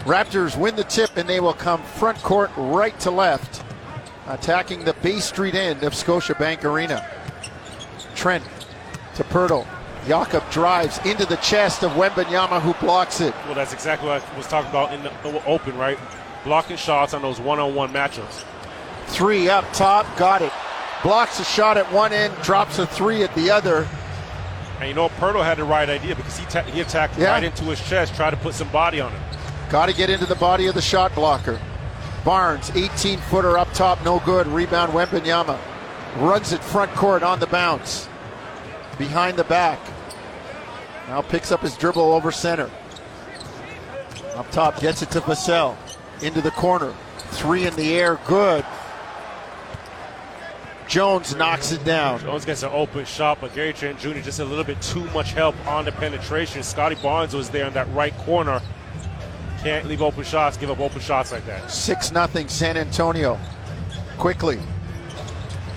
Raptors win the tip, and they will come front court right to left, attacking the Bay Street end of Scotiabank Arena. Trent to Poeltl. Jakob drives into the chest of Wembanyama, who blocks it. Well, that's exactly what I was talking about in the open, right? Blocking shots on those one-on-one matchups. Three up top, got it. Blocks a shot at one end, drops a three at the other. And you know, Poeltl had the right idea because he attacked right into his chest, tried to put some body on him. Got to get into the body of the shot blocker. Barnes, 18-footer up top, no good. Rebound Wembanyama. Runs it front court on the bounce. Behind the back. Now picks up his dribble over center. Up top, gets it to Vassell. Into the corner. Three in the air, good. Jones knocks it down. Jones gets an open shot, but Gary Trent Jr. just a little bit too much help on the penetration. Scottie Barnes was there in that right corner. Can't leave open shots, give up open shots like that. 6-0 San Antonio. Quickly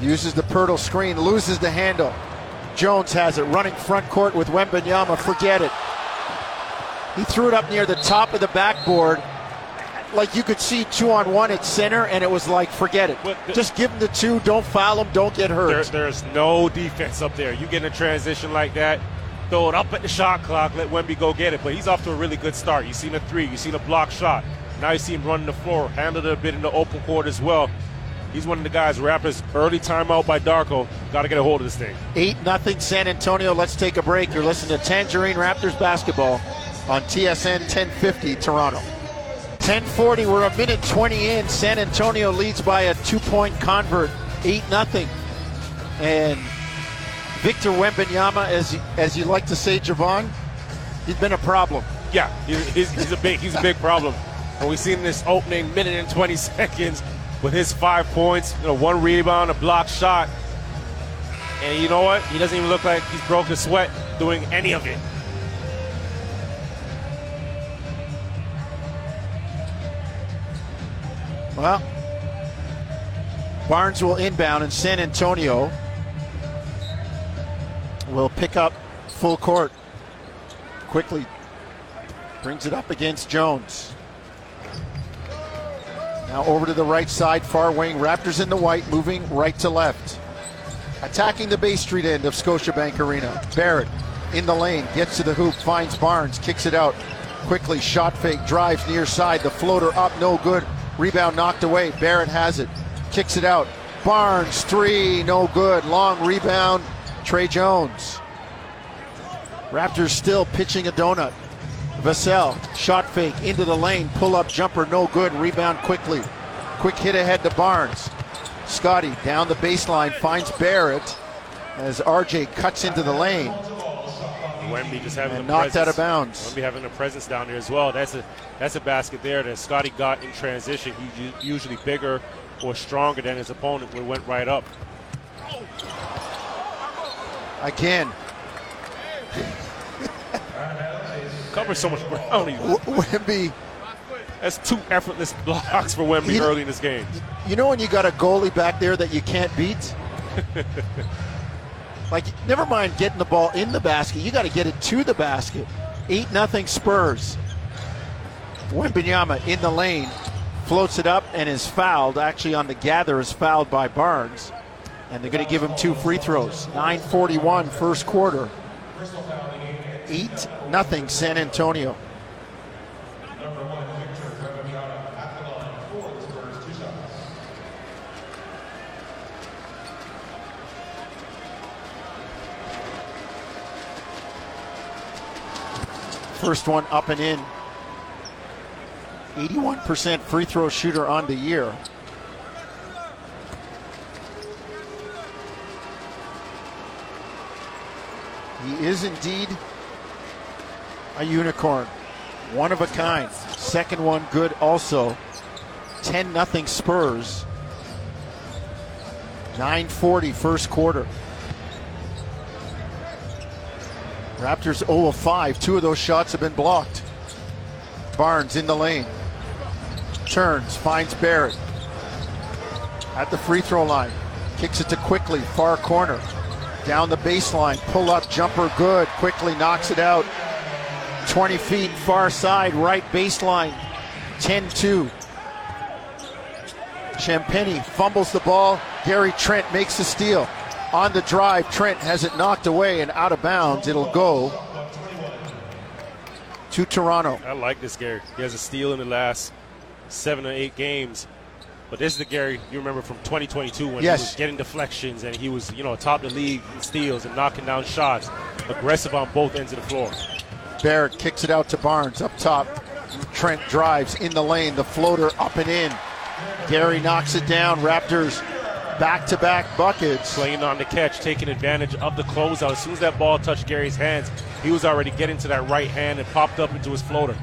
uses the Poeltl screen, loses the handle. Jones has it, running front court with Wembanyama, forget it. He threw it up near the top of the backboard. Like you could see 2-on-1 at center, and it was like, forget it. Just give him the two, don't foul him, don't get hurt. There's no defense up there. You get in a transition like that, throw it up at the shot clock, let Wemby go get it. But he's off to a really good start. You've seen a three, you've seen a block shot. Now you see him running the floor, handled it a bit in the open court as well. He's one of the guys. Raptors, early timeout by Darko. Got to get a hold of this thing. 8-0 San Antonio. Let's take a break. You're listening to Tangerine Raptors basketball on TSN 1050 Toronto. 10:40, we're a minute 20 in. San Antonio leads by a two-point convert, 8-0. And Victor Wembanyama, as you like to say, Jevohn, he's been a problem. Yeah, he's a big problem. And we've seen this opening minute and 20 seconds with his 5 points, one rebound, a block shot. And you know what? He doesn't even look like he's broke a sweat doing any of it. Well, Barnes will inbound, and San Antonio will pick up full court. Quickly brings it up against Jones. Now over to the right side, far wing. Raptors in the white, moving right to left. Attacking the Bay Street end of Scotiabank Arena. Barrett in the lane, gets to the hoop, finds Barnes, kicks it out. Quickly shot fake, drives near side. The floater up, no good. Rebound knocked away. Barrett has it. Kicks it out. Barnes, three, no good. Long rebound. Trey Jones. Raptors still pitching a donut. Vassell, shot fake, into the lane. Pull-up jumper, no good. Rebound Quickly. Quick hit ahead to Barnes. Scottie down the baseline, finds Barrett as RJ cuts into the lane. Wemby just having and knocked presence. Out of bounds. Wemby having a presence down there as well. That's a basket there that Scottie got in transition. He's usually bigger or stronger than his opponent, but went right up. Again. Covers so much ground. Wemby. That's two effortless blocks for Wemby early in this game. You know when you got a goalie back there that you can't beat? Like, never mind getting the ball in the basket. You got to get it to the basket. 8-0 Spurs. Wembanyama in the lane. Floats it up and is fouled. Actually, on the gather is fouled by Barnes. And they're going to give him two free throws. 9:41 first quarter. 8-0 San Antonio. First one up and in. 81% free throw shooter on the year. He is indeed a unicorn. One of a kind. Second one good also. 10-0 Spurs. 9:40 first quarter. Raptors 0 of 5. Two of those shots have been blocked. Barnes in the lane. Turns, finds Barrett. At the free throw line. Kicks it to Quickly, far corner. Down the baseline, pull up, jumper, good. Quickly knocks it out. 20 feet, far side, right baseline. 10-2. Champigny fumbles the ball. Gary Trent makes the steal. On the drive, Trent has it knocked away and out of bounds. It'll go to Toronto. I like this Gary. He has a steal in the last 7 or 8 games. But this is the Gary you remember from 2022 when he was getting deflections and he was, you know, top of the league in steals and knocking down shots. Aggressive on both ends of the floor. Barrett kicks it out to Barnes up top. Trent drives in the lane. The floater up and in. Gary knocks it down. Raptors back-to-back buckets. Playing on the catch, taking advantage of the closeout. As soon as that ball touched Gary's hands, he was already getting to that right hand and popped up into his floater.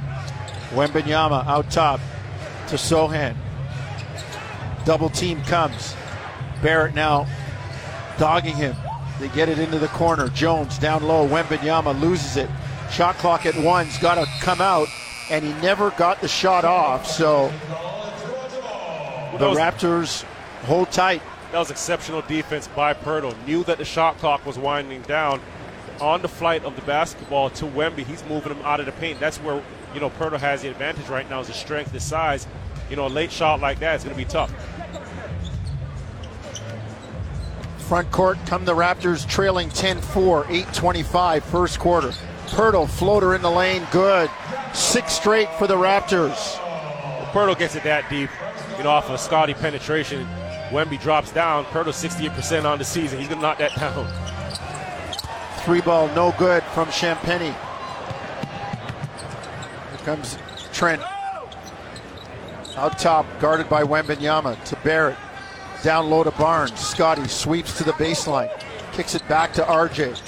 Wembanyama out top to Sohan. Double team comes. Barrett now dogging him. They get it into the corner. Jones down low. Wembanyama loses it. Shot clock at 1's got to come out, and he never got the shot off, so... Raptors hold tight. That was exceptional defense by Poeltl. Knew that the shot clock was winding down. On the flight of the basketball to Wemby, he's moving him out of the paint. That's where, you know, Poeltl has the advantage right now is the strength, the size. You know, a late shot like that is going to be tough. Front court come the Raptors trailing 10-4, 8:25 first quarter. Poeltl floater in the lane, good. 6 straight for the Raptors. Poeltl gets it that deep. Off of Scottie penetration. Wemby drops down. Poeltl 68% on the season. He's going to knock that down. 3 ball no good from Champigny. Here comes Trent. Out top, guarded by Wembanyama to Barrett. Down low to Barnes. Scottie sweeps to the baseline. Kicks it back to RJ.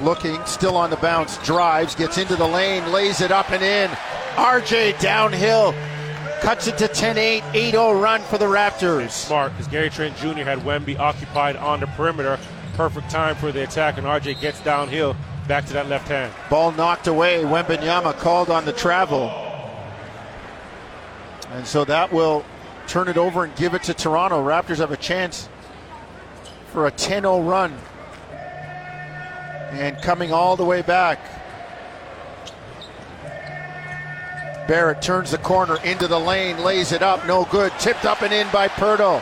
Looking, still on the bounce. Drives, gets into the lane, lays it up and in. RJ downhill. Cuts it to 10-8, 8-0 run for the Raptors. That's smart, because Gary Trent Jr. had Wemby occupied on the perimeter. Perfect time for the attack, and RJ gets downhill back to that left hand. Ball knocked away. Wembanyama called on the travel. And so that will turn it over and give it to Toronto. Raptors have a chance for a 10-0 run. And coming all the way back. Barrett turns the corner into the lane, lays it up, no good. Tipped up and in by Poeltl.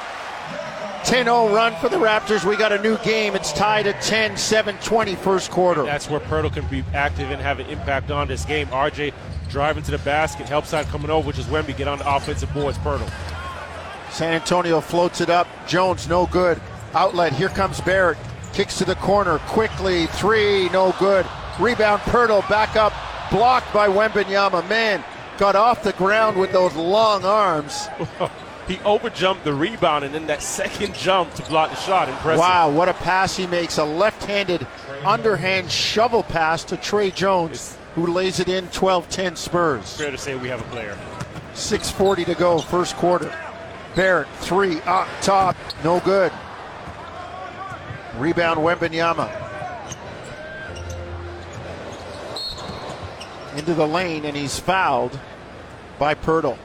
10-0 run for the Raptors. We got a new game. It's tied at 10, 7:20 first quarter. And that's where Poeltl can be active and have an impact on this game. RJ driving to the basket, help side coming over, which is Wemby. Get on the offensive boards, Poeltl. San Antonio floats it up. Jones, no good. Outlet, here comes Barrett. Kicks to the corner, quickly, 3, no good. Rebound, Poeltl back up, blocked by Wembanyama. Man. Got off the ground with those long arms. He overjumped the rebound and then that second jump to block the shot. Impressive. Wow, what a pass he makes. A left-handed underhand shovel pass to Trey Jones, who lays it in. 12-10 Spurs. Fair to say we have a player. 6:40 to go, first quarter. Barrett, 3 up top, no good. Rebound Wembanyama. Into the lane, and he's fouled by Poeltl.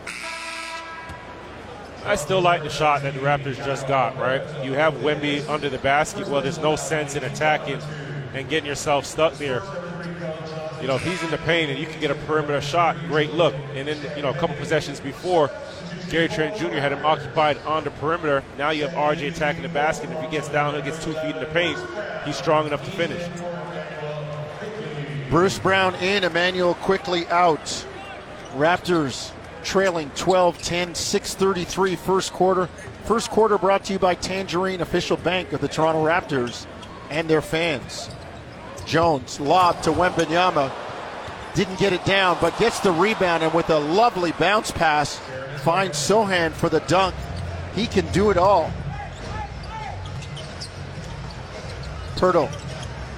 I still like the shot that the Raptors just got, right? You have Wemby under the basket. Well, there's no sense in attacking and getting yourself stuck there. You know, if he's in the paint and you can get a perimeter shot, great look. And then, you know, a couple possessions before, Gary Trent Jr. had him occupied on the perimeter. Now you have RJ attacking the basket. If he gets down, he gets 2 feet in the paint. He's strong enough to finish. Bruce Brown in, Emmanuel Quickly out. Raptors trailing 12-10, 6:33 first quarter. First quarter brought to you by Tangerine, official bank of the Toronto Raptors and their fans. Jones lob to Wembanyama. Didn't get it down, but gets the rebound, and with a lovely bounce pass, finds Sohan for the dunk. He can do it all. Poeltl.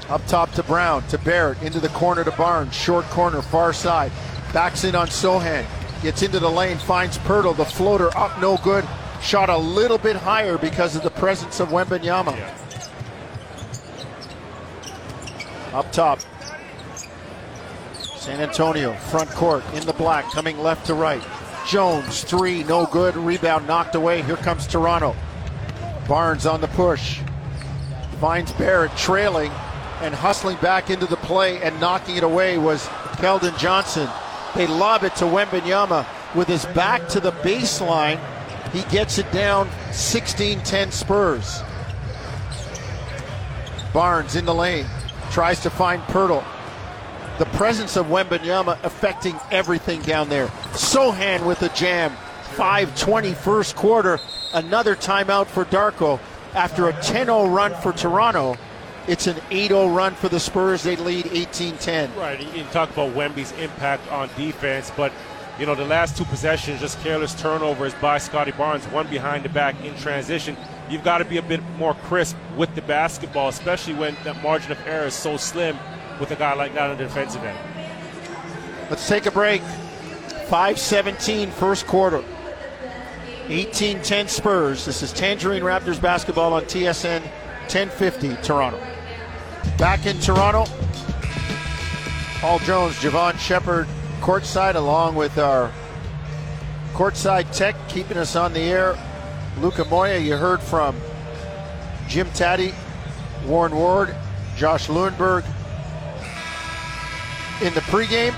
Up top to Brown, to Barrett, into the corner to Barnes, short corner, far side. Backs in on Sohan, gets into the lane, finds Poeltl, the floater up, no good. Shot a little bit higher because of the presence of Wembanyama. Yeah. Up top, San Antonio, front court, in the black, coming left to right. Jones, 3, no good, rebound knocked away. Here comes Toronto. Barnes on the push. Finds Barrett trailing. And hustling back into the play and knocking it away was Keldon Johnson. They lob it to Wembanyama. with his back to the baseline. He gets it down, 16-10 Spurs. Barnes in the lane, tries to find Poeltl. The presence of Wembanyama affecting everything down there. Sohan with a jam, 5:20 first quarter. Another timeout for Darko. After a 10-0 run for Toronto, it's an 8-0 run for the Spurs. They lead 18-10. Right, you can talk about Wemby's impact on defense, but you know, the last two possessions, just careless turnovers by Scottie Barnes, one behind the back in transition. You've got to be a bit more crisp with the basketball, especially when that margin of error is so slim with a guy like that on the defensive end. Let's take a break. 5:17 first quarter. 18-10 Spurs. This is Tangerine Raptors basketball on TSN 1050 Toronto. Back in Toronto, Paul Jones, Jevohn Shepherd, courtside, along with our courtside tech keeping us on the air, Luca Moya. You heard from Jim Taddy, Warren Ward, Josh Lewenberg in the pregame.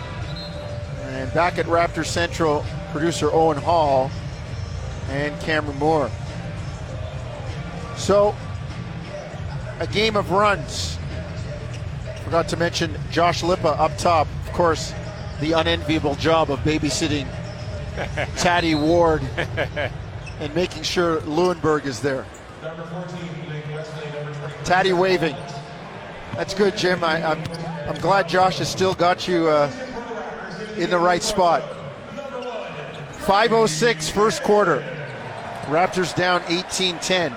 And back at Raptor Central, producer Owen Hall and Cameron Moore. So, a game of runs. Forgot to mention Josh Lipa up top, of course, the unenviable job of babysitting Taddy, Ward, and making sure Lewenberg is there. Number 14, Blake Wesley, number 20. Taddy waving. That's good, Jim. I'm glad Josh has still got you in the right spot. 5:06 first quarter. Raptors down 18-10.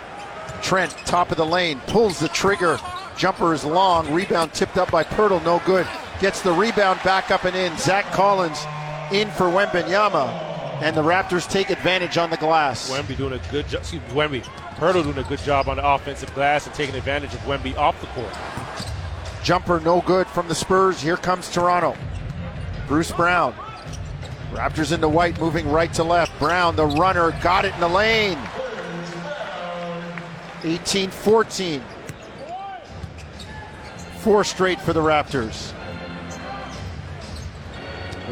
Trent, top of the lane, pulls the trigger. Jumper is long. Rebound tipped up by Poeltl. No good. Gets the rebound back up and in. Zach Collins in for Wembanyama. And the Raptors take advantage on the glass. Poeltl doing a good job on the offensive glass and taking advantage of Wemby off the court. Jumper no good from the Spurs. Here comes Toronto. Bruce Brown. Raptors into White, moving right to left. Brown, the runner, got it in the lane. 18-14. Four straight for the Raptors.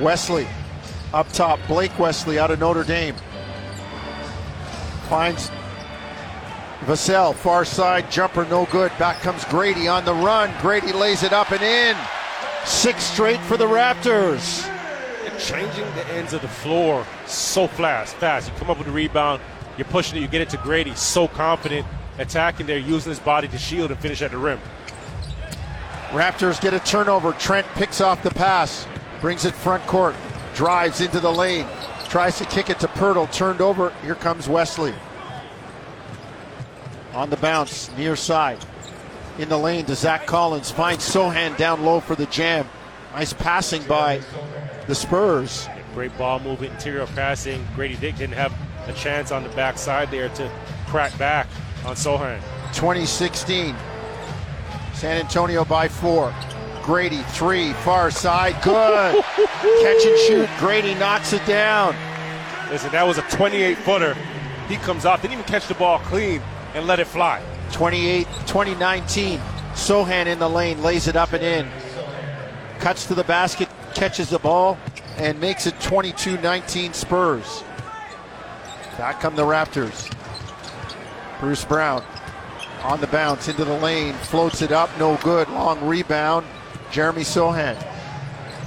Wesley up top, Blake Wesley out of Notre Dame. Finds Vassell, far side, jumper no good. Back comes Grady on the run. Grady lays it up and in. Six straight for the Raptors. They're changing the ends of the floor so fast. You come up with a rebound, you're pushing it, you get it to Grady, so confident, attacking there, using his body to shield and finish at the rim. Raptors get a turnover. Trent picks off the pass, brings it front court, drives into the lane, tries to kick it to Poeltl, turned over. Here comes Wesley. On the bounce, near side. In the lane to Zach Collins, finds Sohan down low for the jam. Nice passing by the Spurs. Great ball movement, interior passing. Grady Dick didn't have a chance on the backside there to crack back on Sohan. 20-16. San Antonio by 4. Grady, 3, far side, good. Catch and shoot, Grady knocks it down. Listen, that was a 28-footer. He comes off, didn't even catch the ball clean and let it fly. 2019, Sohan in the lane, lays it up and in. Cuts to the basket, catches the ball, and makes it 22-19 Spurs. Back come the Raptors. Bruce Brown on the bounce, into the lane, floats it up, no good, long rebound. Jeremy Sohan,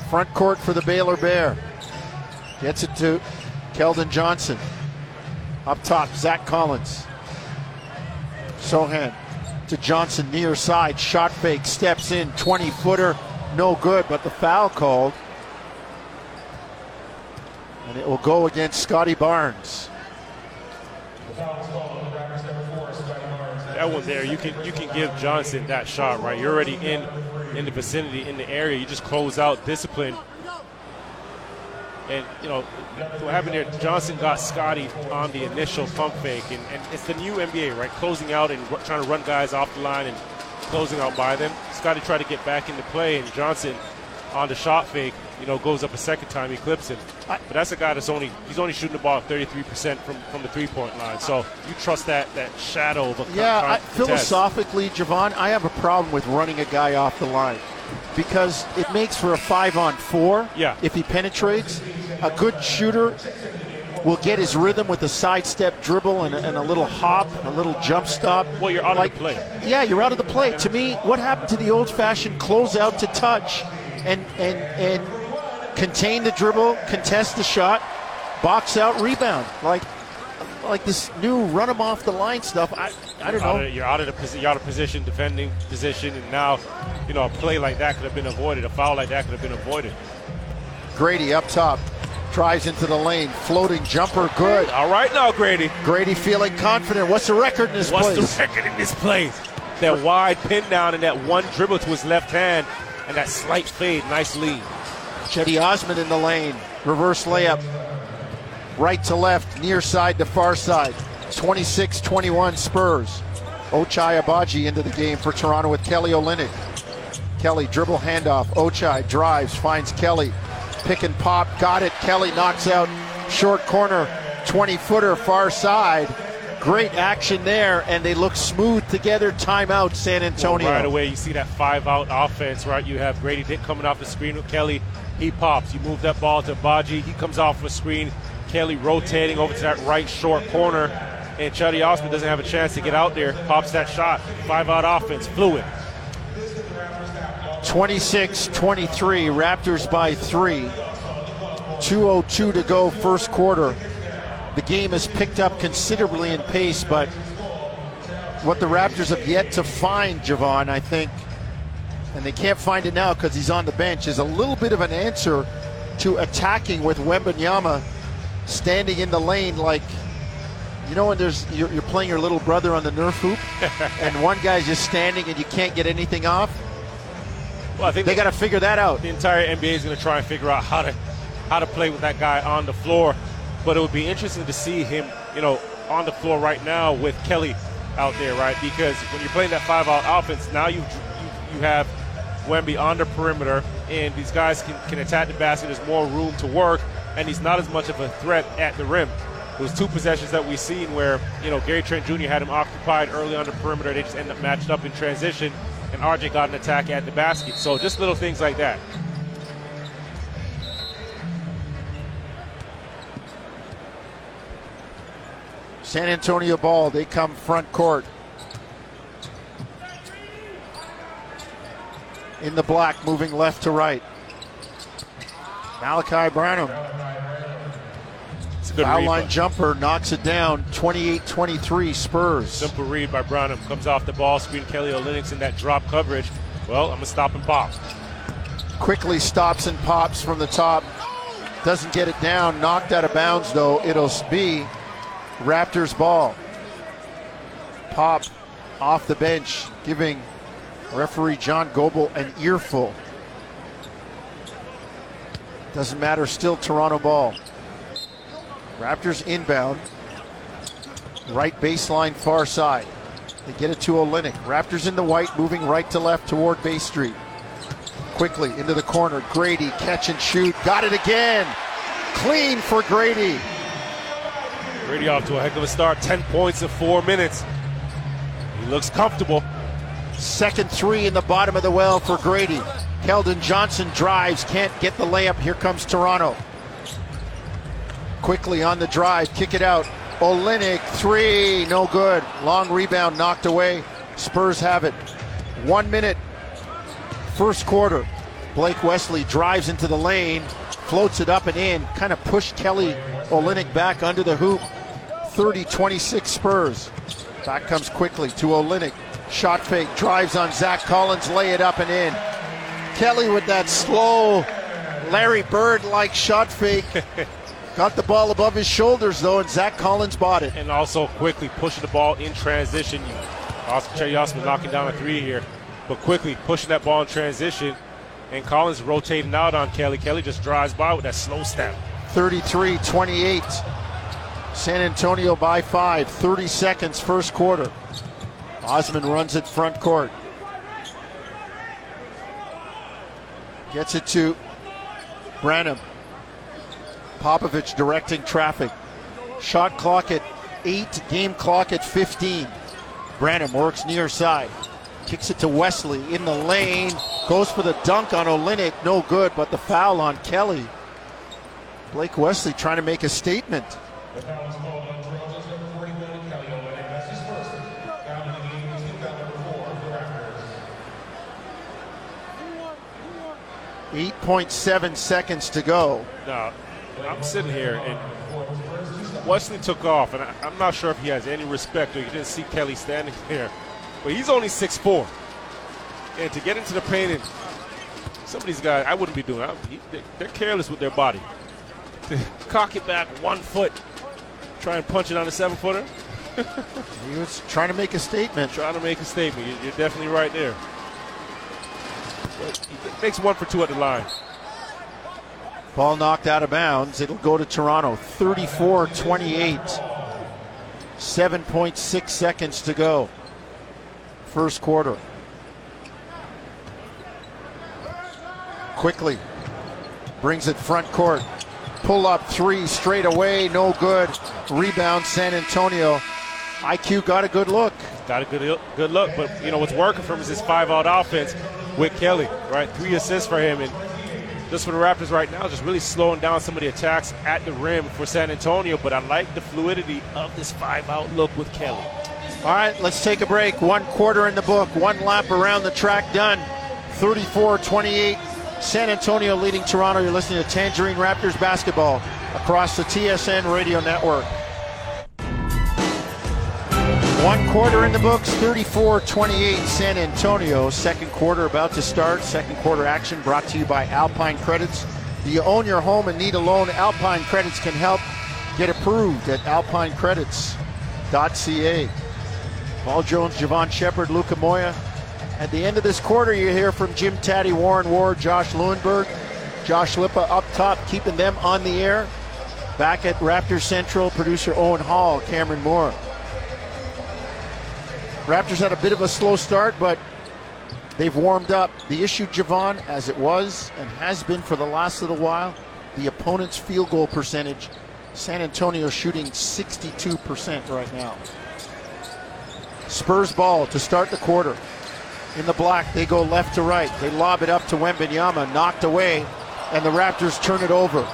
front court for the Baylor Bear. Gets it to Keldon Johnson. Up top, Zach Collins. Sohan to Johnson, near side, shot fake, steps in, 20-footer, no good, but the foul called. And it will go against Scottie Barnes. That one there, you can give Johnson that shot, right? You're already in the vicinity, in the area. You just close out, discipline. And, you know, what happened there, Johnson got Scottie on the initial pump fake. And it's the new NBA, right? Closing out and trying to run guys off the line and closing out by them. Scottie tried to get back into play, and Johnson on the shot fake, you know, goes up a second time, he clips him. But that's a guy that's he's only shooting the ball 33% from the three-point line. So you trust that shadow of a philosophically, Jevohn, I have a problem with running a guy off the line because it makes for a 5-on-4 if he penetrates. a good shooter will get his rhythm with a sidestep dribble and a little hop, a little jump stop. Well, you're out of the play. Yeah, you're out of the play. To me, what happened to the old-fashioned closeout to touch and contain the dribble, contest the shot, box out, rebound? Like this new run them off the line stuff, I don't know. You're out of position, defending position, and now, you know, a play like that could have been avoided. A foul like that could have been avoided. Grady up top. Drives into the lane, floating jumper, good. All right now, Grady. Grady feeling confident. What's the record in this place? What's the record in this place? That wide pin down and that one dribble to his left hand and that slight fade, nice lead. Chaddy Osman in the lane, reverse layup. Right to left, near side to far side. 26-21 Spurs. Ochai Agbaji into the game for Toronto with Kelly Olynyk. Kelly dribble handoff, Ochai drives, finds Kelly. Pick and pop, got it. Kelly knocks out short corner, 20-footer, far side. Great action there, and they look smooth together. Timeout, San Antonio. Well, right away, you see that five-out offense, right? You have Grady Dick coming off the screen with Kelly. He pops. You move that ball to Agbaji. He comes off the screen. Kelly rotating over to that right short corner, and Chaddy Osman doesn't have a chance to get out there. Pops that shot. Five-out offense, fluid. 26-23, Raptors by three. 2:02 to go, first quarter. The game has picked up considerably in pace, but what the Raptors have yet to find, Jevohn, I think, and they can't find it now because he's on the bench, is a little bit of an answer to attacking with Wembanyama standing in the lane like, you know, when there's you're playing your little brother on the Nerf hoop, and one guy's just standing and you can't get anything off. Well, I think they got to figure that out. The entire NBA is going to try and figure out how to play with that guy on the floor. But it would be interesting to see him, you know, on the floor right now with Kelly out there, right? Because when you're playing that five-out offense, now you have Wemby on the perimeter, and these guys can attack the basket. There's more room to work, and he's not as much of a threat at the rim. Those two possessions that we've seen where, you know, Gary Trent Jr. had him occupied early on the perimeter. They just end up matched up in transition, and RJ got an attack at the basket. So just little things like that. San Antonio ball. They come front court. In the black, moving left to right. Malachi Branham. Foul line jumper, knocks it down. 28-23 Spurs. Simple read by Branham. Comes off the ball screen. Kelly Olynyk's in that drop coverage. Well, I'm going to stop and pop. Quickly stops and pops from the top. Doesn't get it down. Knocked out of bounds, though. It'll be Raptors ball. Pop off the bench, giving referee John Goble an earful. Doesn't matter. Still Toronto ball. Raptors inbound, right baseline, far side. They get it to Olynyk. Raptors in the white, moving right to left toward Bay Street. Quickly into the corner, Grady, catch and shoot, got it again. Clean for Grady. Grady off to a heck of a start, 10 points in 4 minutes. He looks comfortable. Second three in the bottom of the well for Grady. Keldon Johnson drives, can't get the layup. Here comes Toronto. Quickly on the drive, kick it out. Olynyk, three, no good. Long rebound, knocked away. Spurs have it. 1 minute, first quarter. Blake Wesley drives into the lane, floats it up and in, kind of pushed Kelly Olynyk back under the hoop. 30-26 Spurs. Back comes Quickly to Olynyk. Shot fake, drives on Zach Collins, lay it up and in. Kelly with that slow Larry Bird-like shot fake. Got the ball above his shoulders, though, and Zach Collins bought it. And also Quickly pushing the ball in transition. Chaddy Osman knocking down a three here, but Quickly pushing that ball in transition, and Collins rotating out on Kelly. Kelly just drives by with that slow step. 33-28. San Antonio by five. 30 seconds, first quarter. Osman runs it front court. Gets it to Branham. Popovich directing traffic. Shot clock at 8, game clock at 15. Branham works near side. Kicks it to Wesley in the lane. Goes for the dunk on Olynyk. No good, but the foul on Kelly. Blake Wesley trying to make a statement. .7 seconds to go. Now, I'm sitting here, and Wesley took off, and I'm not sure if he has any respect or he didn't see Kelly standing there, but he's only 6'4". And to get into the paint, and some of these guys, I wouldn't be doing that. They're careless with their body. To cock it back 1 foot, try and punch it on a 7-footer. He was trying to make a statement. Trying to make a statement. You're definitely right there. But he makes 1 for 2 at the line. Ball knocked out of bounds. It'll go to Toronto. 34-28. 7.6 seconds to go. First quarter. Quickly brings it front court. Pull up three straight away. No good. Rebound San Antonio. IQ got a good look. Got a good look. But, you know, what's working for him is his 5-out offense with Kelly, right? 3 assists for him. And just for the Raptors right now, just really slowing down some of the attacks at the rim for San Antonio, but I like the fluidity of this 5-out look with Kelly. All right, let's take a break. 1 quarter in the book, 1 lap around the track done. 34-28, San Antonio leading Toronto. You're listening to Tangerine Raptors basketball across the TSN radio network. 1 quarter in the books, 34-28 San Antonio. Second quarter about to start. Second quarter action brought to you by Alpine Credits. Do you own your home and need a loan? Alpine Credits can help. Get approved at alpinecredits.ca. Paul Jones, Jevohn Shepherd, Luca Moya. At the end of this quarter, you hear from Jim Taddy, Warren Ward, Josh Lewenberg, Josh Lippa up top, keeping them on the air. Back at Raptors Central, producer Owen Hall, Cameron Moore. Raptors had a bit of a slow start, but they've warmed up. The issue, Jevohn, as it was and has been for the last little while, the opponent's field goal percentage. San Antonio shooting 62% right now. Spurs ball to start the quarter. In the black, they go left to right. They lob it up to Wembanyama, knocked away, and the Raptors turn it over.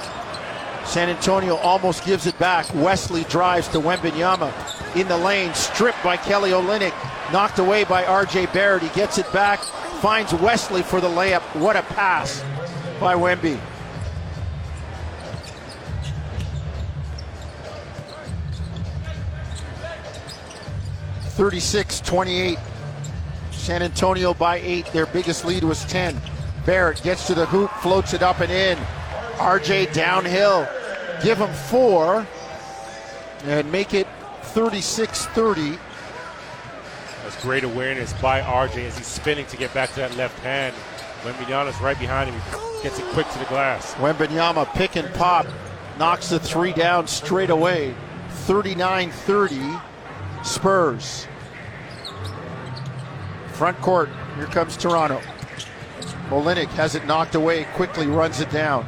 San Antonio almost gives it back. Wesley drives to Wembanyama in the lane, stripped by Kelly Olynyk, knocked away by RJ Barrett. He gets it back, finds Wesley for the layup. What a pass by Wemby. .36-28. San Antonio by 8. Their biggest lead was 10. Barrett gets to the hoop, floats it up and in. RJ downhill, give him 4 and make it 36-30. That's great awareness by RJ as he's spinning to get back to that left hand. Wembanyama's right behind him. He gets it quick to the glass. Wembanyama pick and pop, knocks the 3 down straight away. 39-30 Spurs. Front court, here comes Toronto. Olynyk has it knocked away, quickly runs it down.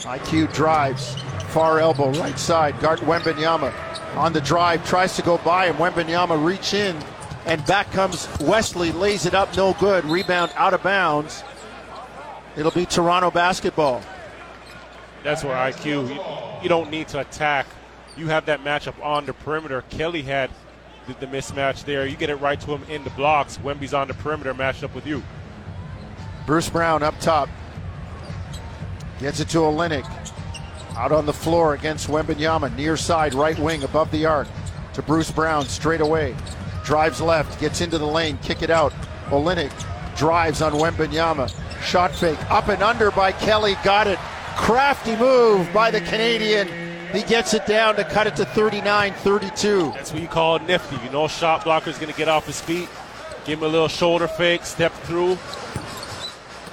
IQ drives, far elbow, right side, guard Wembanyama on the drive, tries to go by him. Wembanyama reach in, and back comes Wesley, lays it up, no good. Rebound out of bounds. It'll be Toronto basketball. That's where IQ, you don't need to attack. You have that matchup on the perimeter. Kelly had the mismatch there. You get it right to him in the blocks. Wemby's on the perimeter, matched up with you. Bruce Brown up top. Gets it to Olynyk. Out on the floor against Wembanyama. Near side, right wing, above the arc. To Bruce Brown, straight away. Drives left, gets into the lane, kick it out. Olynyk drives on Wembanyama. Shot fake, up and under by Kelly, got it. Crafty move by the Canadian. He gets it down to cut it to 39-32. That's what you call nifty. You know, shot blocker's going to get off his feet. Give him a little shoulder fake, step through.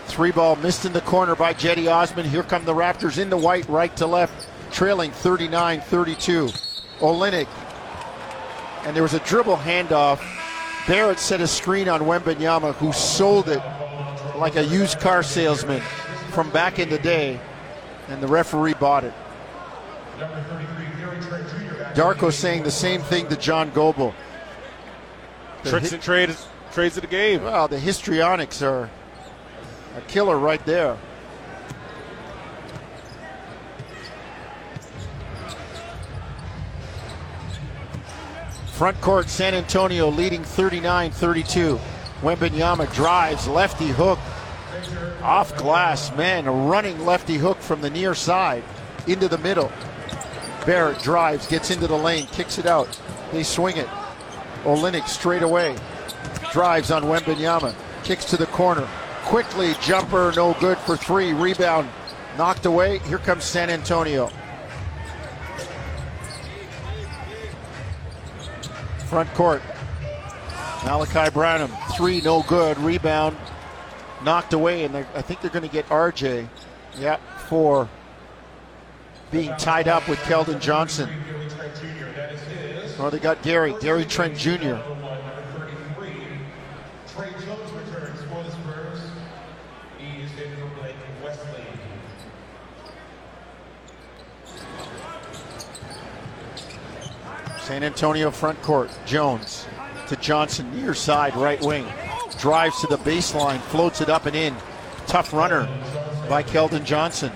3-ball missed in the corner by Chaddy Osman. Here come the Raptors in the white, right to left, trailing 39-32. Olynyk. And there was a dribble handoff. Barrett set a screen on Wembanyama, who sold it like a used car salesman from back in the day, and the referee bought it. Number 33, Gary Trent Jr. Darko saying the same thing to John Goble. Tricks and trades of the game. Well, the histrionics are a killer right there. Front court, San Antonio leading 39-32. Wembanyama drives, lefty hook, off glass, man, a running lefty hook from the near side into the middle. Barrett drives, gets into the lane, kicks it out. They swing it. Olynyk straight away. Drives on Wembanyama, kicks to the corner. Quickly, jumper, no good for three. Rebound, knocked away. Here comes San Antonio. Front court, Malachi Branham, three, no good. Rebound, knocked away, and I think they're going to get RJ. Yeah, for being tied up with Keldon Johnson. Oh, they got Gary Trent Jr. Trey Jones returns for the Spurs. He is in for Blake Wesley. San Antonio front court. Jones to Johnson, near side, right wing. Drives to the baseline, floats it up and in. Tough runner by Keldon Johnson.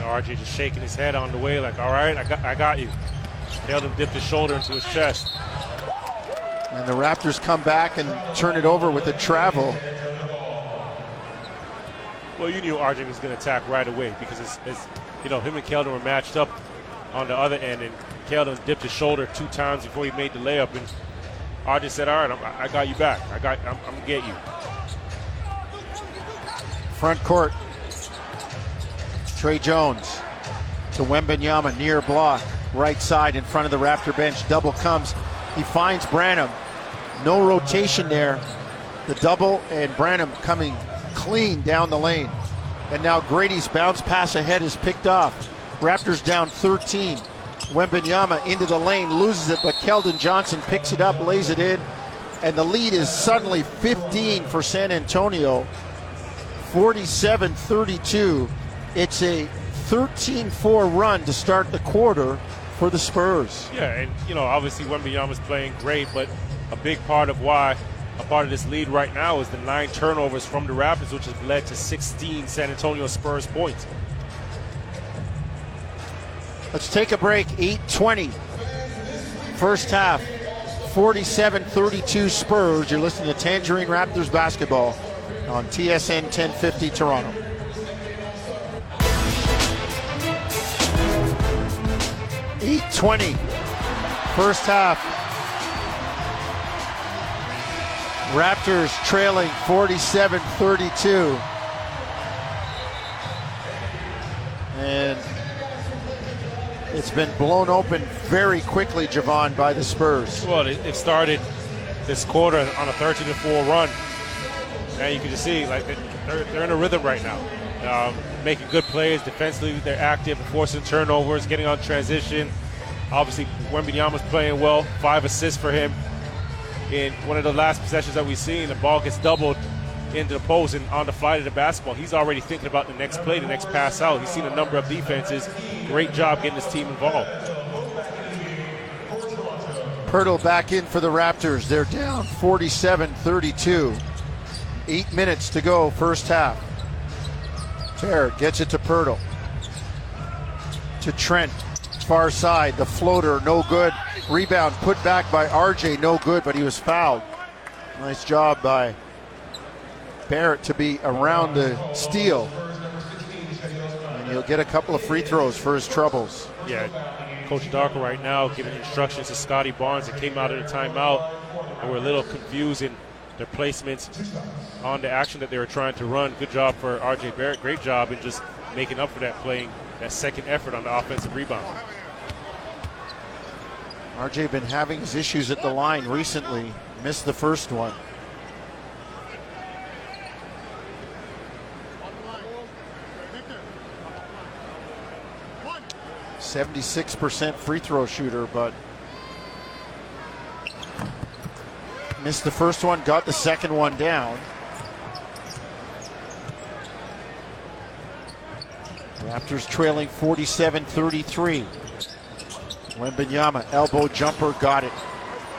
RJ just shaking his head on the way, like, all right, I got you. Keldon dipped his shoulder into his chest. And the Raptors come back and turn it over with a travel. Well, you knew RJ was going to attack right away because it's him and Keldon were matched up on the other end, and Keldon dipped his shoulder two times before he made the layup, and RJ said, "All right, I got you back. I'm gonna get you." Front court, Trey Jones to Wembanyama, near block, right side in front of the Raptor bench. Double comes. He finds Branham. No rotation there. The double and Branham coming clean down the lane. And now Grady's bounce pass ahead is picked off. Raptors down 13. Wembanyama into the lane, loses it, but Keldon Johnson picks it up, lays it in. And the lead is suddenly 15 for San Antonio. 47-32. It's a 13-4 run to start the quarter for the Spurs. Yeah, and obviously Wembanyama's playing great, but a part of this lead right now is the 9 turnovers from the Raptors, which has led to 16 San Antonio Spurs points. Let's take a break. 8:20. First half, 47-32 Spurs. You're listening to Tangerine Raptors basketball on TSN 1050 Toronto. First half. Raptors trailing 47-32. And it's been blown open very quickly, Jevohn, by the Spurs. Well, it started this quarter on a 13-4 run. Now you can just see, like, they're in a rhythm right now. Making good plays defensively, they're active, forcing turnovers, getting on transition. Obviously, Wembanyama's playing well, 5 assists for him. In one of the last possessions that we've seen, the ball gets doubled into the post, and on the fly to the basketball, he's already thinking about the next play, the next pass out. He's seen a number of defenses. Great job getting his team involved. Poeltl back in for the Raptors. They're down 47-32. 8 minutes to go, first half. Barrett gets it to Poeltl. To Trent, far side, the floater, no good. Rebound put back by RJ, no good, but he was fouled. Nice job by Barrett to be around the steal. And he'll get a couple of free throws for his troubles. Yeah, Coach Darko right now giving instructions to Scottie Barnes that came out of the timeout, and we're a little confused in their placements on the action that they were trying to run. Good job for RJ Barrett. Great job in just making up for that, playing that second effort on the offensive rebound. RJ been having his issues at the line recently. Missed the first one. One. 76% free throw shooter, but missed the first one, got the second one down. Raptors trailing 47-33. Wembanyama, elbow jumper, got it.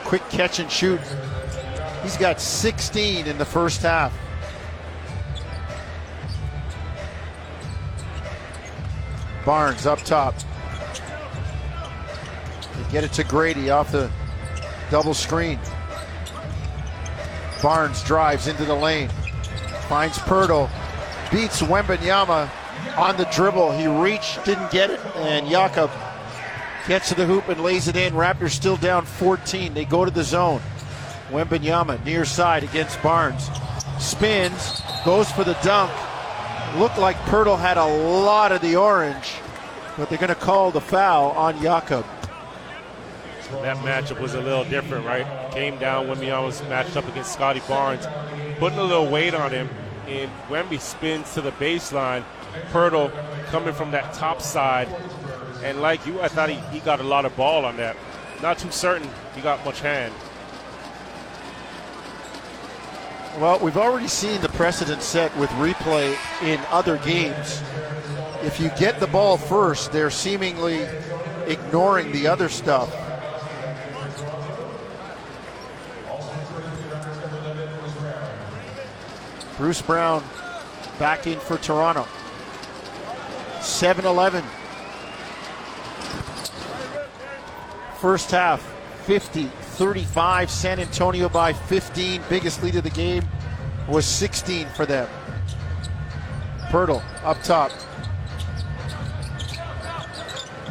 Quick catch and shoot. He's got 16 in the first half. Barnes up top. They get it to Grady off the double screen. Barnes drives into the lane, finds Poeltl, beats Wembanyama on the dribble. He reached, didn't get it, and Jakob gets to the hoop and lays it in. Raptors still down 14. They go to the zone. Wembanyama near side against Barnes. Spins, goes for the dunk. Looked like Poeltl had a lot of the orange, but they're going to call the foul on Jakob. That matchup was a little different, right? Came down when Wembanyama was matched up against Scottie Barnes, putting a little weight on him, and Wemby spins to the baseline. Poeltl coming from that top side, and like you, I thought he got a lot of ball on that. Not too certain he got much hand. Well, we've already seen the precedent set with replay in other games. If you get the ball first, they're seemingly ignoring the other stuff. Bruce Brown back in for Toronto. 7-11. First half, 50-35. San Antonio by 15. Biggest lead of the game was 16 for them. Poeltl up top.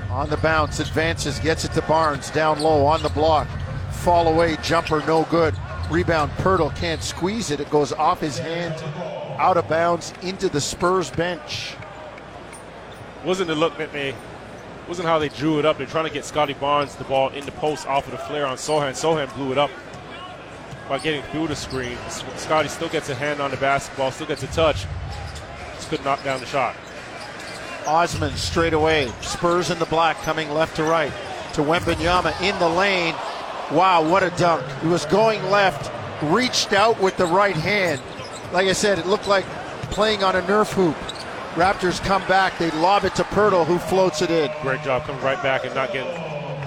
On the bounce, advances, gets it to Barnes. Down low, on the block. Fall away, jumper, no good. Rebound, Poeltl can't squeeze it. It goes off his hand, out of bounds, into the Spurs bench. Wasn't the look that they, wasn't how they drew it up. They're trying to get Scottie Barnes the ball in the post off of the flare on Sohan. Sohan blew it up by getting through the screen. Scottie still gets a hand on the basketball, still gets a touch. Just could knock down the shot. Osman straight away. Spurs in the black coming left to right to Wembanyama in the lane. Wow, what a dunk. He was going left, reached out with the right hand. Like I said, it looked like playing on a Nerf hoop. Raptors come back. They lob it to Poeltl, who floats it in. Great job coming right back and not getting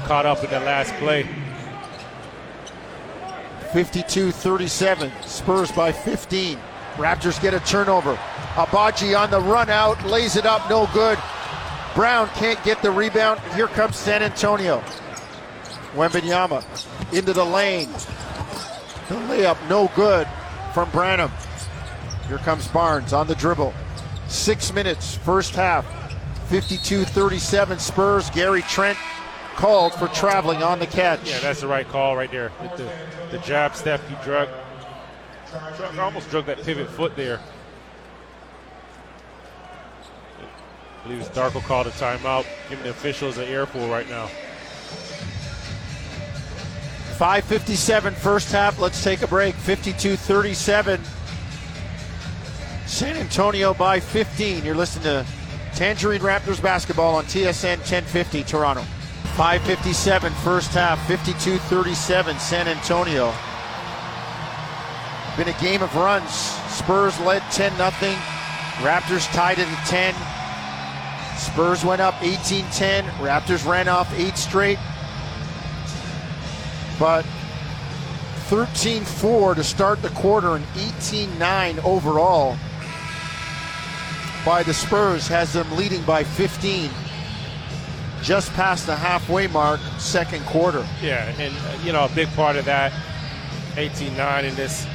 caught up in that last play. 52-37. Spurs by 15. Raptors get a turnover. Agbaji on the run out, lays it up, no good. Brown can't get the rebound. Here comes San Antonio. Wembanyama into the lane. The layup no good from Branham. Here comes Barnes on the dribble. 6 minutes, first half. 52-37 Spurs. Gary Trent called for traveling on the catch. Yeah, that's the right call right there. The jab step, he almost drug that pivot foot there. I believe it's Darko called a timeout, giving the officials an earful right now. 5:57 first half. Let's take a break. 52-37. San Antonio by 15. You're listening to Tangerine Raptors basketball on TSN 1050 Toronto. 5:57 first half. 52-37 San Antonio. Been a game of runs. Spurs led 10-0. Raptors tied it at 10. Spurs went up 18-10. Raptors ran off 8 straight. But 13-4 to start the quarter and 18-9 overall by the Spurs has them leading by 15. Just past the halfway mark, second quarter. Yeah, and you know, a big part of that 18-9 in this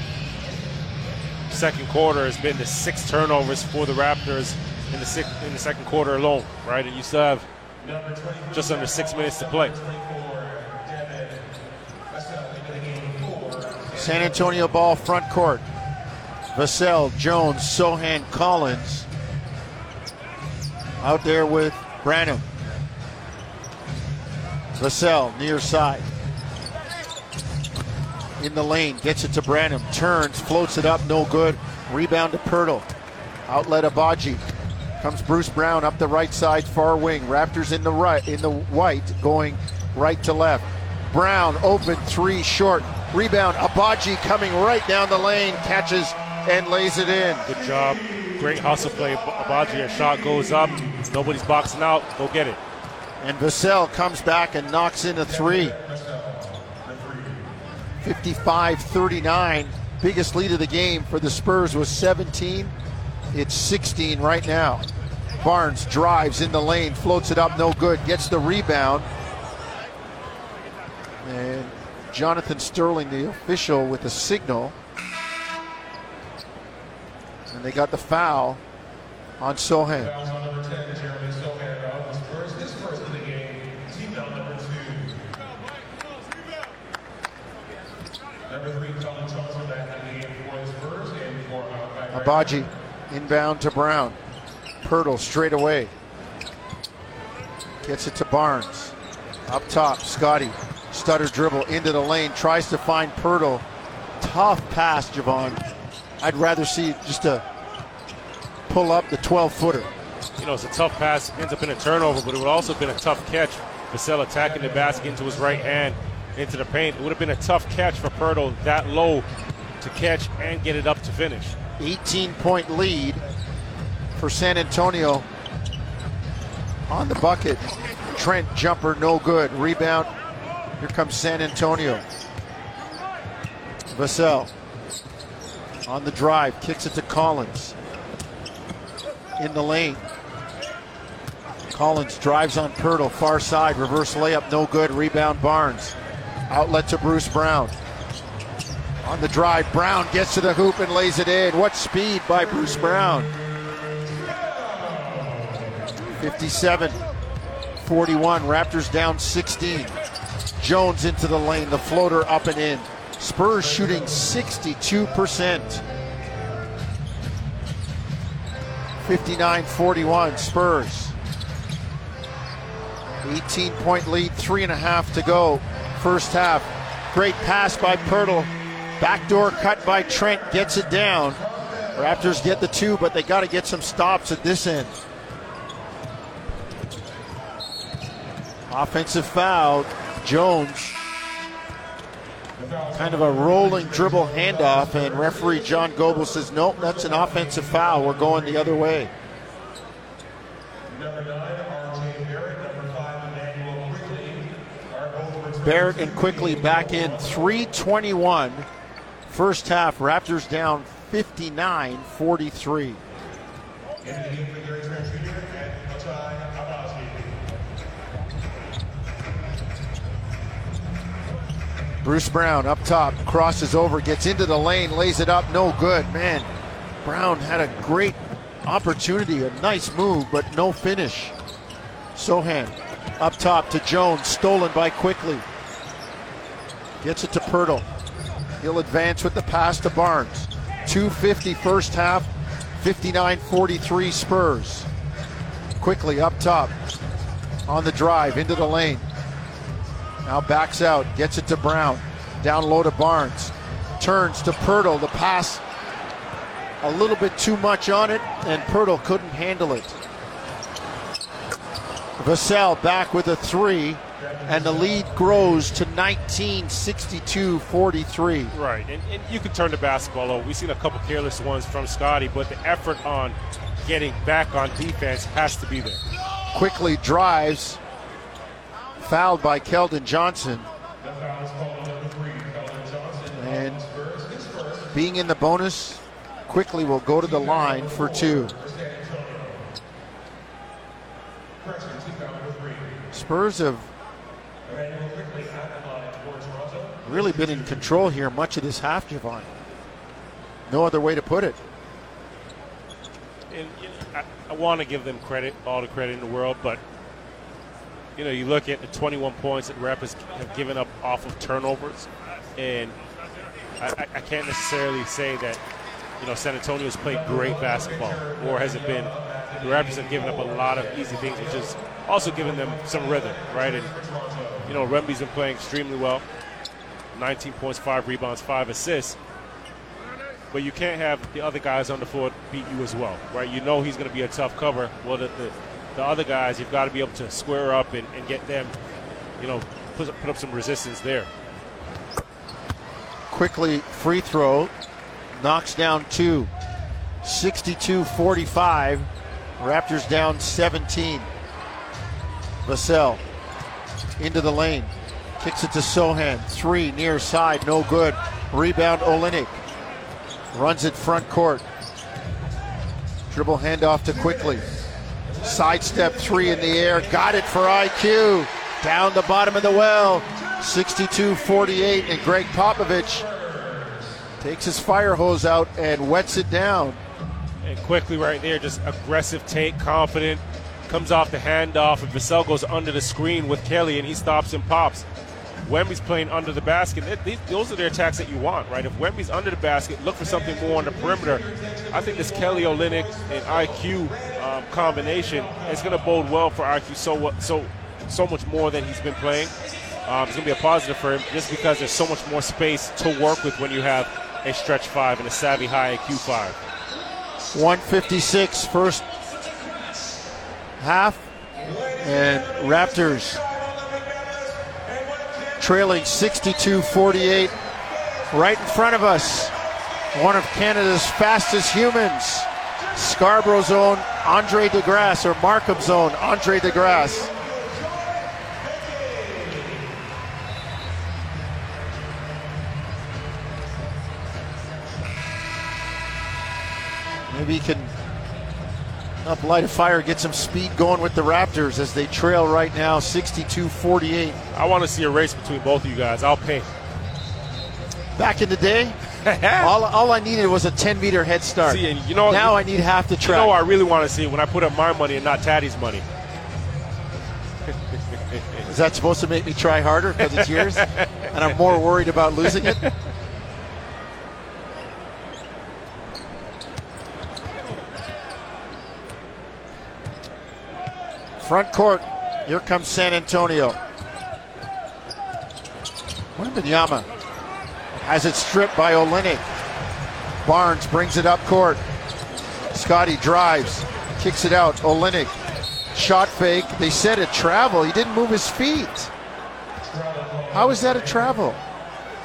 second quarter has been the 6 turnovers for the Raptors in the second quarter alone, right? And you still have just under 6 minutes to play. San Antonio ball, front court. Vassell, Jones, Sohan, Collins. Out there with Branham. Vassell, near side. In the lane, gets it to Branham. Turns, floats it up, no good. Rebound to Poeltl. Outlet Agbaji. Comes Bruce Brown up the right side, far wing. Raptors in the right, in the white, going right to left. Brown, open, 3, short. Rebound, Agbaji coming right down the lane, catches and lays it in. Good job, great hustle play. Agbaji, a shot goes up, nobody's boxing out, go get it. And Vassell comes back and knocks in a 3. 55-39, biggest lead of the game for the Spurs was 17. It's 16 right now. Barnes drives in the lane, floats it up, no good, gets the rebound. And Jonathan Sterling, the official, with a signal. And they got the foul on Sohan. Foul's on number 10, Jeremy Sohan, out of the Spurs. His first in the game, team out number 2. Number 3, Keldon Johnson, back in the game for the Spurs, and 4 out. Agbaji, inbound to Brown. Poeltl straight away. Gets it to Barnes. Up top, Scottie. Stutter dribble into the lane. Tries to find Poeltl. Tough pass, Jevohn. I'd rather see just a pull up the 12-footer. You know, it's a tough pass. Ends up in a turnover, but it would also have been a tough catch. Vassell attacking the basket into his right hand, into the paint. It would have been a tough catch for Poeltl that low to catch and get it up to finish. 18-point lead for San Antonio. On the bucket, Trent jumper, no good. Rebound. Here comes San Antonio. Vassell on the drive, kicks it to Collins. In the lane. Collins drives on Poeltl, far side, reverse layup, no good. Rebound Barnes. Outlet to Bruce Brown. On the drive, Brown gets to the hoop and lays it in. What speed by Bruce Brown. 57-41, Raptors down 16. Jones into the lane, the floater up and in. Spurs shooting 62%. 59-41, Spurs. 18-point lead, 3.5 to go, first half. Great pass by Poeltl. Backdoor cut by Trent, gets it down. Raptors get the 2, but they got to get some stops at this end. Offensive foul, Jones. Kind of a rolling dribble handoff, and referee John Goble says, nope, that's an offensive foul. We're going the other way. Number 9, RJ Barrett. Number 5, Emmanuel Quickly. Barrett and Quickly back in. 3:21. First half, Raptors down 59-43. Bruce Brown up top, crosses over, gets into the lane, lays it up, no good. Man, Brown had a great opportunity, a nice move, but no finish. Sohan up top to Jones, stolen by Quickly. Gets it to Poeltl. He'll advance with the pass to Barnes. 2:50 first half, 59-43 Spurs. Quickly up top on the drive, into the lane. Now backs out, gets it to Brown. Down low to Barnes. Turns to Poeltl. The pass a little bit too much on it, and Poeltl couldn't handle it. Vassell back with a 3, and the lead grows to 19, 62-43. Right, and you can turn the basketball over. We've seen a couple careless ones from Scottie, but the effort on getting back on defense has to be there. Quickly drives. Fouled by Keldon Johnson. And being in the bonus, Quickly will go to the line for 2. Spurs have really been in control here much of this half, Jevohn. No other way to put it. And I want to give them credit, all the credit in the world, but you know, you look at the 21 points that Raptors have given up off of turnovers, and I can't necessarily say that, you know, San Antonio's played great basketball, or has it been, the Raptors have given up a lot of easy things, which is also giving them some rhythm, right? And, you know, Wemby's been playing extremely well, 19 points, 5 rebounds, 5 assists, but you can't have the other guys on the floor beat you as well, right? You know he's going to be a tough cover. Well, the other guys, you've got to be able to square up and get them, you know, put up some resistance there. Quickly free throw, knocks down 2. 62-45, Raptors down 17. Vassell into the lane, kicks it to Sohan, 3 near side, no good. Rebound Olynyk, runs it front court. Dribble handoff to Quickly. Sidestep 3 in the air, got it for IQ. down the bottom of the well. 62-48, and Greg Popovich takes his fire hose out and wets it down. And Quickly right there, just aggressive take, confident, comes off the handoff, and Vassell goes under the screen with Kelly, and he stops and pops. Wemby's playing under the basket. Those are the attacks that you want, right? If Wemby's under the basket, look for something more on the perimeter. I think this Kelly Olynyk and IQ combination is going to bode well for IQ so much more than he's been playing. It's going to be a positive for him just because there's so much more space to work with when you have a stretch five and a savvy high IQ five. 156 first half, and Raptors trailing 62-48. Right in front of us, one of Canada's fastest humans, Scarborough's own Andre DeGrasse, or Markham's own Andre DeGrasse. Maybe he can up light a fire, get some speed going with the Raptors as they trail right now, 62-48. I want to see a race between both of you guys. I'll pay. Back in the day, all I needed was a 10-meter head start. See, and you know, now I need half the track. You know what I really want to see when I put up my money and not Taddy's money? Is that supposed to make me try harder because it's yours? And I'm more worried about losing it? Front court, here comes San Antonio. Wembanyama has it stripped by Olynyk. Barnes brings it up court. Scottie drives, kicks it out. Olynyk, shot fake. They said a travel. He didn't move his feet. How is that a travel?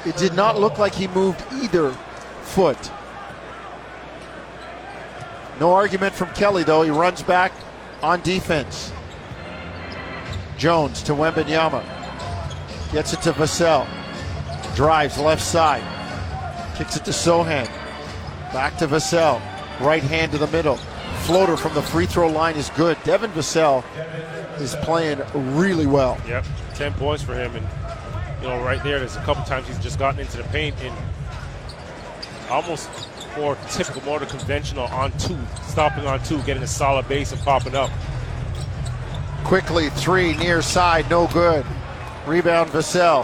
It did not look like he moved either foot. No argument from Kelly, though. He runs back on defense. Jones to Wembanyama. Gets it to Vassell. Drives left side. Kicks it to Sohan. Back to Vassell. Right hand to the middle. Floater from the free throw line is good. Devin Vassell is playing really well. Yep, 10 points for him. And, you know, right there's a couple times he's just gotten into the paint and almost more typical, more conventional on two, stopping on two, getting a solid base and popping up. Quickly, three, near side, no good. Rebound, Vassell.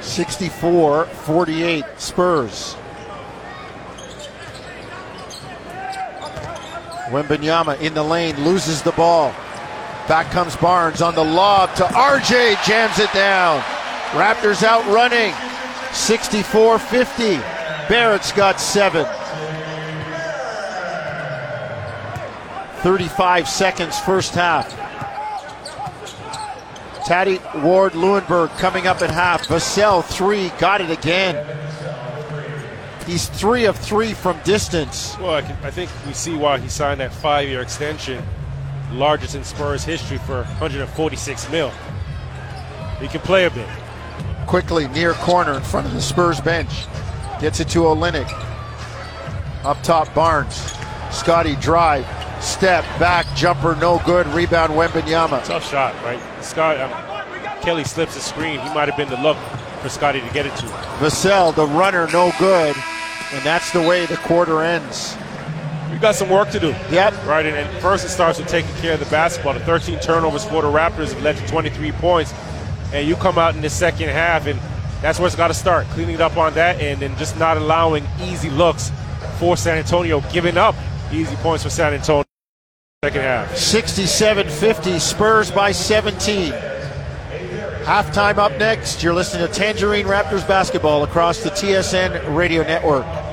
64-48, Spurs. Wembanyama in the lane, loses the ball. Back comes Barnes on the lob to RJ, jams it down. Raptors out running, 64-50. Barrett's got 7. 35 seconds first half. Taddy, Ward, Lewenberg coming up at half. Vassell, 3, got it again. He's 3 of 3 from distance. Well, I think we see why he signed that 5-year extension, largest in Spurs history for $146 million. He can play a bit. Quickly, near corner in front of the Spurs bench. Gets it to Olynyk. Up top, Barnes. Scottie drive. Step back, jumper, no good. Rebound, Wembanyama. Tough shot, right? Kelly slips the screen. He might have been the look for Scottie to get it to. Vassell, the runner, no good. And that's the way the quarter ends. We've got some work to do. Yep. Right, and first it starts with taking care of the basketball. The 13 turnovers for the Raptors have led to 23 points. And you come out in the second half, and that's where it's got to start, cleaning it up on that end and just not allowing easy looks for San Antonio, giving up easy points for San Antonio. Second half. 67-50, Spurs by 17. Halftime up next. You're listening to Tangerine Raptors basketball across the TSN radio network.